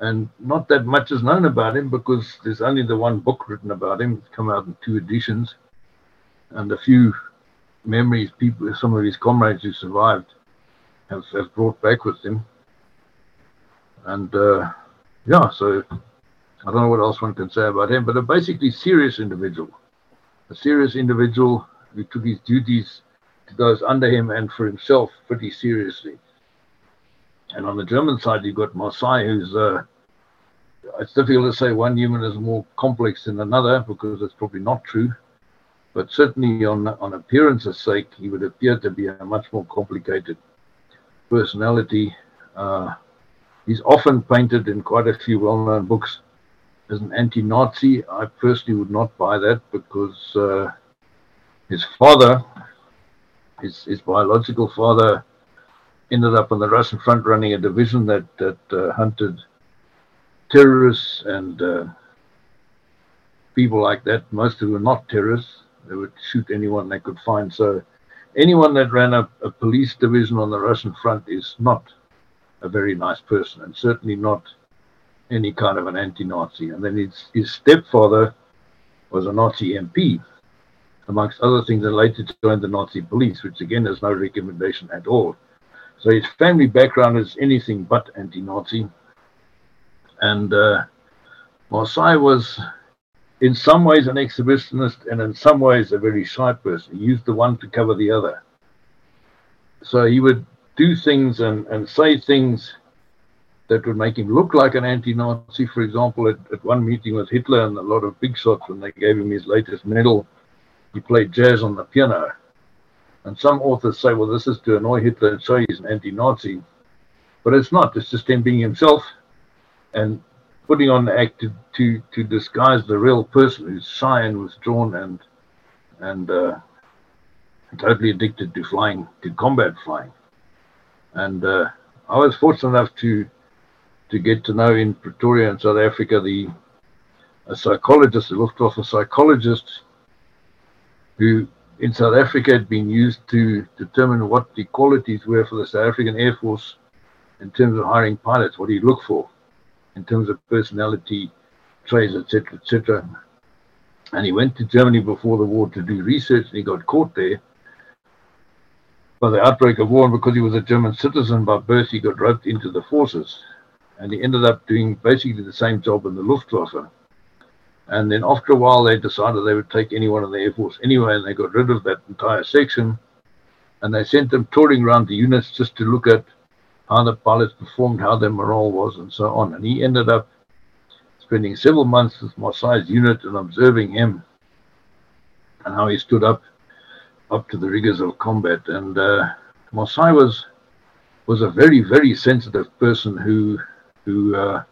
and not that much is known about him, because there's only the one book written about him. It's come out in two editions, and a few memories people, some of his comrades who survived have, have brought back with him. And uh, yeah, so I don't know what else one can say about him, but a basically serious individual, a serious individual who took his duties to those under him and for himself pretty seriously. And on the German side, you've got Marseille, who's, uh, it's difficult to say one human is more complex than another, because it's probably not true. But certainly on, on appearance's sake, he would appear to be a much more complicated personality. Uh, he's often painted in quite a few well-known books as an anti-Nazi. I personally would not buy that, because uh, his father, his, his biological father, ended up on the Russian front running a division that, that uh, hunted terrorists and uh, people like that, most who were not terrorists. They would shoot anyone they could find. So anyone that ran a, a police division on the Russian front is not a very nice person, and certainly not any kind of an anti-Nazi. And then his, his stepfather was a Nazi M P amongst other things, and later joined the Nazi police, which again is no recommendation at all. So his family background is anything but anti-Nazi. And uh, Marseille was in some ways an exhibitionist and in some ways a very shy person. He used the one to cover the other. So he would do things and, and say things that would make him look like an anti-Nazi. For example, at, at one meeting with Hitler and a lot of big shots, when they gave him his latest medal, he played jazz on the piano. And some authors say, well, this is to annoy Hitler and show he's an anti-Nazi. But it's not. It's just him being himself and putting on the act to, to, to disguise the real person who's shy and withdrawn and and uh, totally addicted to flying, to combat flying. And uh, I was fortunate enough to to get to know in Pretoria in South Africa the a psychologist, a Luftwaffe psychologist, who in South Africa had been used to determine what the qualities were for the South African Air Force in terms of hiring pilots, what he looked for in terms of personality, traits, et cetera, et cetera. And he went to Germany before the war to do research, and he got caught there by the outbreak of war, and because he was a German citizen by birth, he got roped into the forces. And he ended up doing basically the same job in the Luftwaffe. And then after a while, they decided they would take anyone in the Air Force anyway, and they got rid of that entire section. And they sent them touring around the units just to look at how the pilots performed, how their morale was, and so on. And he ended up spending several months with Marseille's unit and observing him and how he stood up up to the rigors of combat. And uh, Marseille was was a very, very sensitive person who who uh,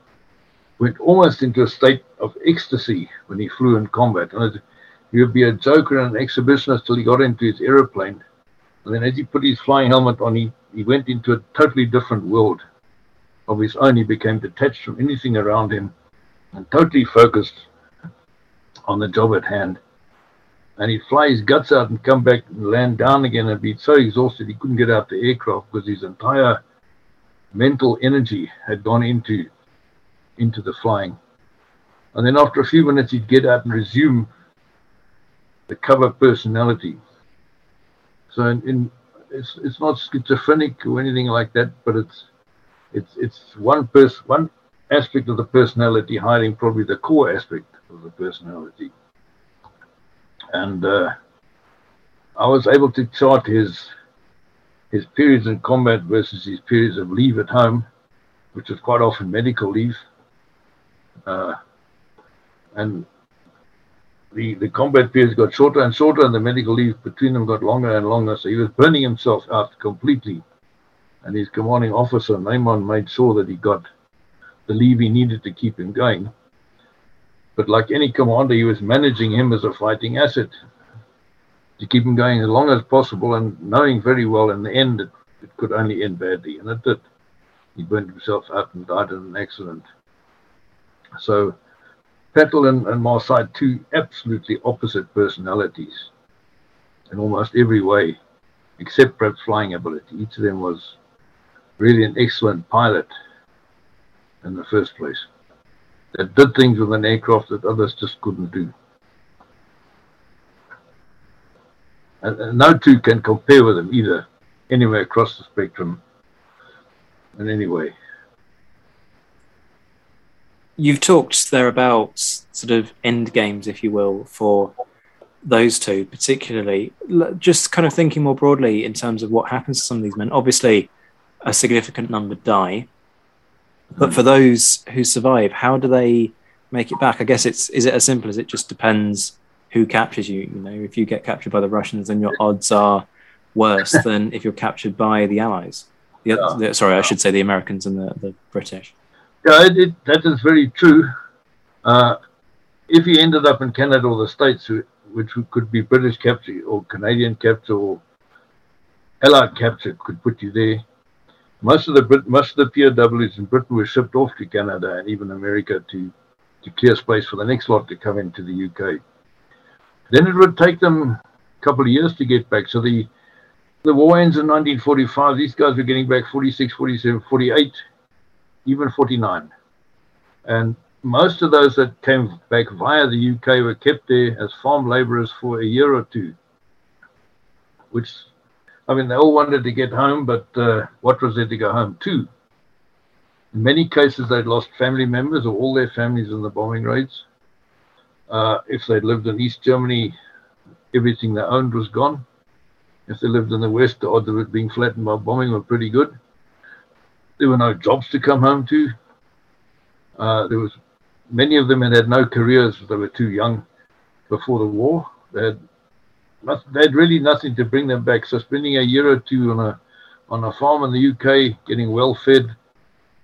went almost into a state of ecstasy when he flew in combat. And it, he would be a joker and an exhibitionist till he got into his aeroplane. And then as he put his flying helmet on, he, he went into a totally different world of his own. He became detached from anything around him and totally focused on the job at hand. And he'd fly his guts out and come back and land down again and be so exhausted he couldn't get out the aircraft because his entire mental energy had gone into, into the flying. And then after a few minutes, he'd get out and resume the cover personality. So in, in, it's it's not schizophrenic or anything like that, but it's it's it's one pers- one aspect of the personality hiding probably the core aspect of the personality. And uh, I was able to chart his his periods in combat versus his periods of leave at home, which was quite often medical leave. Uh, and The, the combat periods got shorter and shorter, and the medical leave between them got longer and longer. So he was burning himself out completely. And his commanding officer, Neyman, made sure that he got the leave he needed to keep him going. But like any commander, he was managing him as a fighting asset to keep him going as long as possible, and knowing very well in the end it, it could only end badly. And it did. He burned himself out and died in an accident. So Pattle and, and Marseille, two absolutely opposite personalities in almost every way, except perhaps flying ability. Each of them was really an excellent pilot in the first place that did things with an aircraft that others just couldn't do. And, and no two can compare with them either, anywhere across the spectrum in any way. You've talked there about sort of end games, if you will, for those two particularly. Just kind of thinking more broadly in terms of what happens to some of these men. Obviously, a significant number die, but for those who survive, how do they make it back? I guess it's is it as simple as it just depends who captures you. You know, if you get captured by the Russians, then your odds are worse than if you're captured by the Allies. The, the, sorry, I should say the Americans and the, the British. Yeah, it, it, that is very true. Uh, if he ended up in Canada or the States, which could be British capture or Canadian capture or Allied capture, could put you there. Most of the Brit- most of the P O Ws in Britain were shipped off to Canada and even America to, to clear space for the next lot to come into the U K. Then it would take them a couple of years to get back. So the, the war ends in nineteen forty-five. These guys were getting back forty-six, forty-seven, forty-eight. Even forty-nine, and most of those that came back via the U K were kept there as farm laborers for a year or two, which, I mean, they all wanted to get home, but uh, what was there to go home to? In many cases, they'd lost family members or all their families in the bombing raids. Uh, if they'd lived in East Germany, everything they owned was gone. If they lived in the West, the odds of it being flattened by bombing were pretty good. There were no jobs to come home to. Uh, there was many of them had had no careers. They were too young before the war. They had, nothing, they had really nothing to bring them back. So spending a year or two on a on a farm in the U K, getting well fed,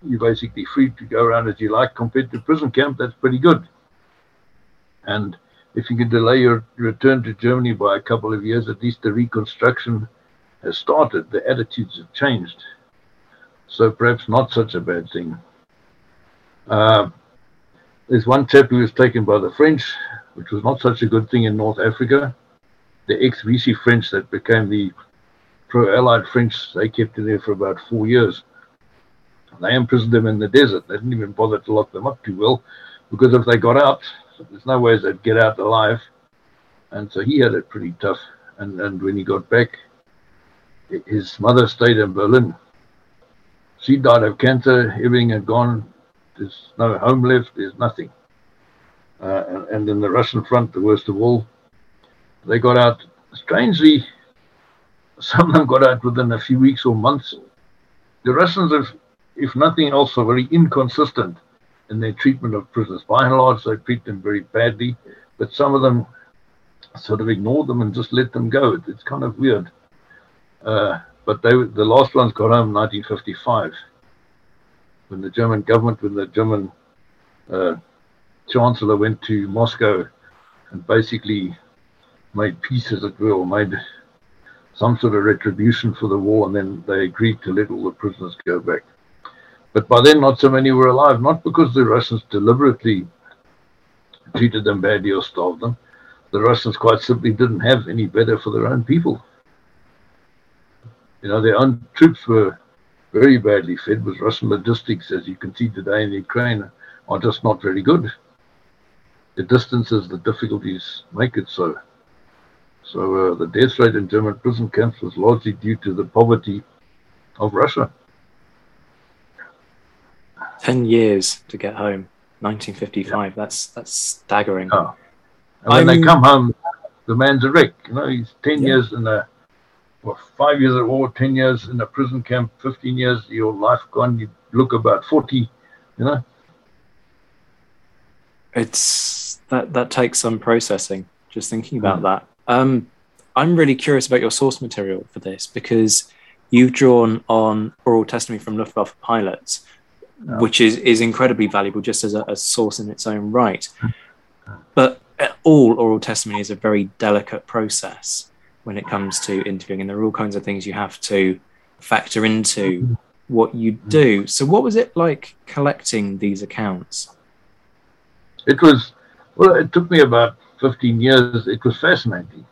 you're basically free to go around as you like. Compared to prison camp, that's pretty good. And if you can delay your return to Germany by a couple of years, at least the reconstruction has started. The attitudes have changed. So perhaps not such a bad thing. Uh, there's one chap who was taken by the French, which was not such a good thing in North Africa. The ex-Vichy French that became the pro-Allied French, they kept him there for about four years. They imprisoned them in the desert. They didn't even bother to lock them up too well, because if they got out, there's no ways they'd get out alive. And so he had it pretty tough. And, and when he got back, his mother stayed in Berlin. She died of cancer. Everything had gone. There's no home left. There's nothing. Uh, and, and in the Russian front, the worst of all, they got out. Strangely, some of them got out within a few weeks or months. The Russians have, if nothing else, are very inconsistent in their treatment of prisoners. By and large, they treat them very badly, but some of them sort of ignore them and just let them go. It's kind of weird. Uh, but they, the last ones got home in nineteen fifty-five, when the German government, when the German uh, chancellor went to Moscow and basically made peace, as it were, or made some sort of retribution for the war, and then they agreed to let all the prisoners go back. But by then, not so many were alive, not because the Russians deliberately treated them badly or starved them. The Russians quite simply didn't have any better for their own people. You know, their own troops were very badly fed, with Russian logistics, as you can see today in Ukraine, are just not very good. The distances, the difficulties make it so. So uh, the death rate in German prison camps was largely due to the poverty of Russia. Ten years to get home, nineteen fifty-five. Yeah. That's that's staggering. Oh. And when I'm... they come home, the man's a wreck. You know, he's ten yeah. years in a, well, five years at war, ten years in a prison camp, fifteen years your life gone. You look about forty. You know, it's that that takes some processing. Just thinking about mm-hmm. that. Um, I'm really curious about your source material for this, because you've drawn on oral testimony from Luftwaffe pilots. No. Which is, is incredibly valuable just as a, a source in its own right. But all oral testimony is a very delicate process when it comes to interviewing, and there are all kinds of things you have to factor into what you do. So what was it like collecting these accounts? It was, well, it took me about fifteen years. It was fascinating.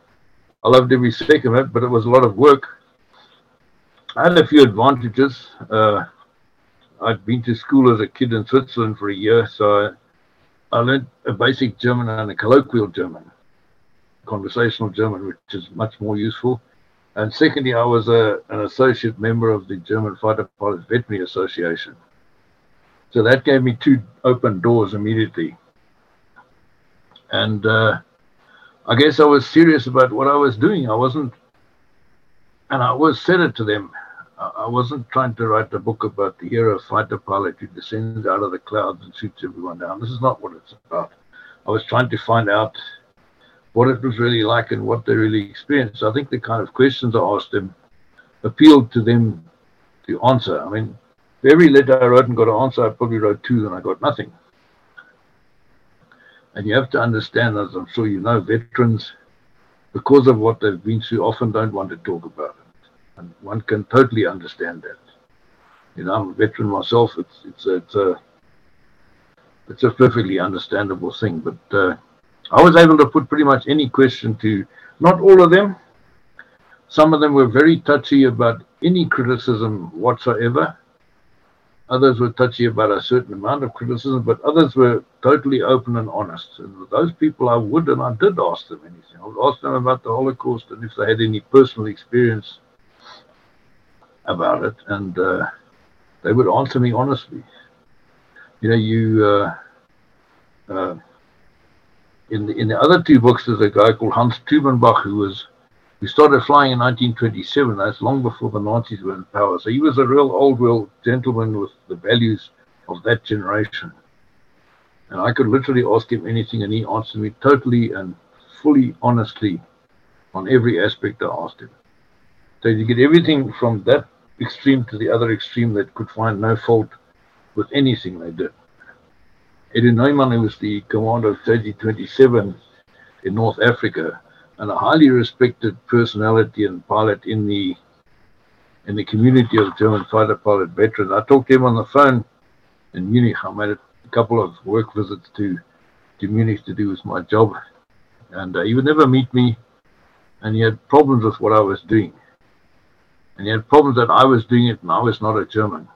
I loved every second of it, but it was a lot of work. I had a few advantages. Uh, I'd been to school as a kid in Switzerland for a year, so I, I learned a basic German and a colloquial German, conversational German, which is much more useful. And secondly, I was a, an associate member of the German Fighter Pilots Veterinary Association. So that gave me two open doors immediately. And uh, I guess I was serious about what I was doing. I wasn't, and I always said it to them, I wasn't trying to write a book about the hero fighter pilot who descends out of the clouds and shoots everyone down. This is not what it's about. I was trying to find out what it was really like and what they really experienced. I think the kind of questions I asked them appealed to them to answer. I mean, for every letter I wrote and got an answer, I probably wrote two and I got nothing. And you have to understand, as I'm sure you know, veterans, because of what they've been through, often don't want to talk about it. And one can totally understand that. You know, I'm a veteran myself. It's it's a, it's a it's a perfectly understandable thing. But uh, I was able to put pretty much any question to, not all of them. Some of them were very touchy about any criticism whatsoever. Others were touchy about a certain amount of criticism, but others were totally open and honest. And with those people, I would, and I did ask them anything. I would ask them about the Holocaust and if they had any personal experience about it, and uh, they would answer me honestly. You know, you uh, uh, in the, in the other two books, there's a guy called Hans Tubenbach who was who started flying in nineteen twenty-seven. That's long before the Nazis were in power. So he was a real old world gentleman with the values of that generation. And I could literally ask him anything, and he answered me totally and fully honestly on every aspect I asked him. So you get everything from that extreme to the other extreme that could find no fault with anything they did. Edwin Neumann, who was the commander of J G twenty-seven in North Africa, and a highly respected personality and pilot in the in the community of German fighter pilot veterans. I talked to him on the phone in Munich. I made a couple of work visits to, to Munich to do with my job. And uh, he would never meet me, and he had problems with what I was doing. And he had problems that I was doing it, and I was not a German.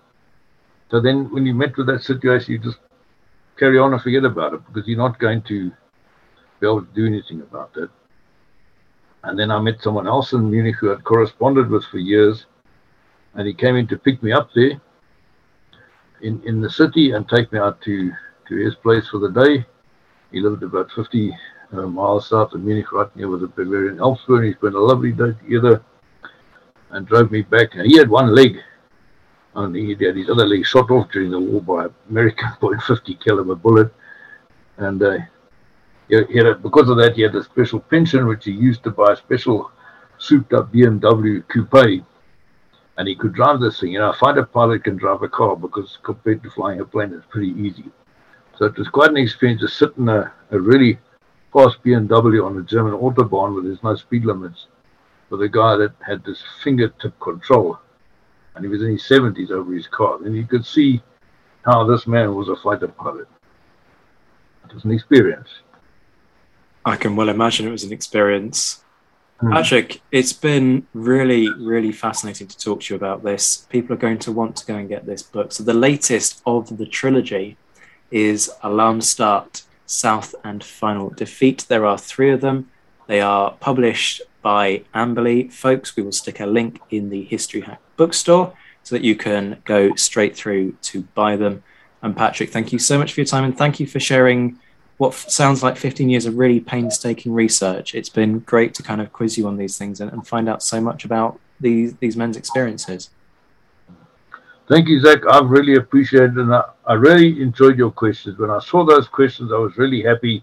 So then when you met with that situation, you just carry on and forget about it, because you're not going to be able to do anything about that. And then I met someone else in Munich who I'd corresponded with for years, and he came in to pick me up there in, in the city and take me out to, to his place for the day. He lived about fifty uh, miles south of Munich, right near with the Bavarian Alps, and we spent a lovely day together and drove me back. Now, he had one leg, and he had his other leg shot off during the war by an American point fifty caliber bullet, and uh, he had a, because of that, he had a special pension which he used to buy a special souped-up B M W coupe, and he could drive this thing. You know, a fighter pilot can drive a car, because compared to flying a plane, it's pretty easy. So it was quite an experience to sit in a, a really fast B M W on a German autobahn where there's no speed limits, with a guy that had this fingertip control, and he was in his seventies over his car, and you could see how this man was a fighter pilot. It was an experience. I can well imagine it was an experience. Mm. Patrick, it's been really, really fascinating to talk to you about this. People are going to want to go and get this book. So the latest of the trilogy is Alarm Start, South and Final Defeat. There are three of them. They are published by Amberley. Folks, we will stick a link in the History Hack bookstore so that you can go straight through to buy them. And Patrick, thank you so much for your time, and thank you for sharing what sounds like fifteen years of really painstaking research. It's been great to kind of quiz you on these things and, and find out so much about these these men's experiences. Thank you, Zach. I've really appreciated it, and I, I really enjoyed your questions. When I saw those questions, I was really happy,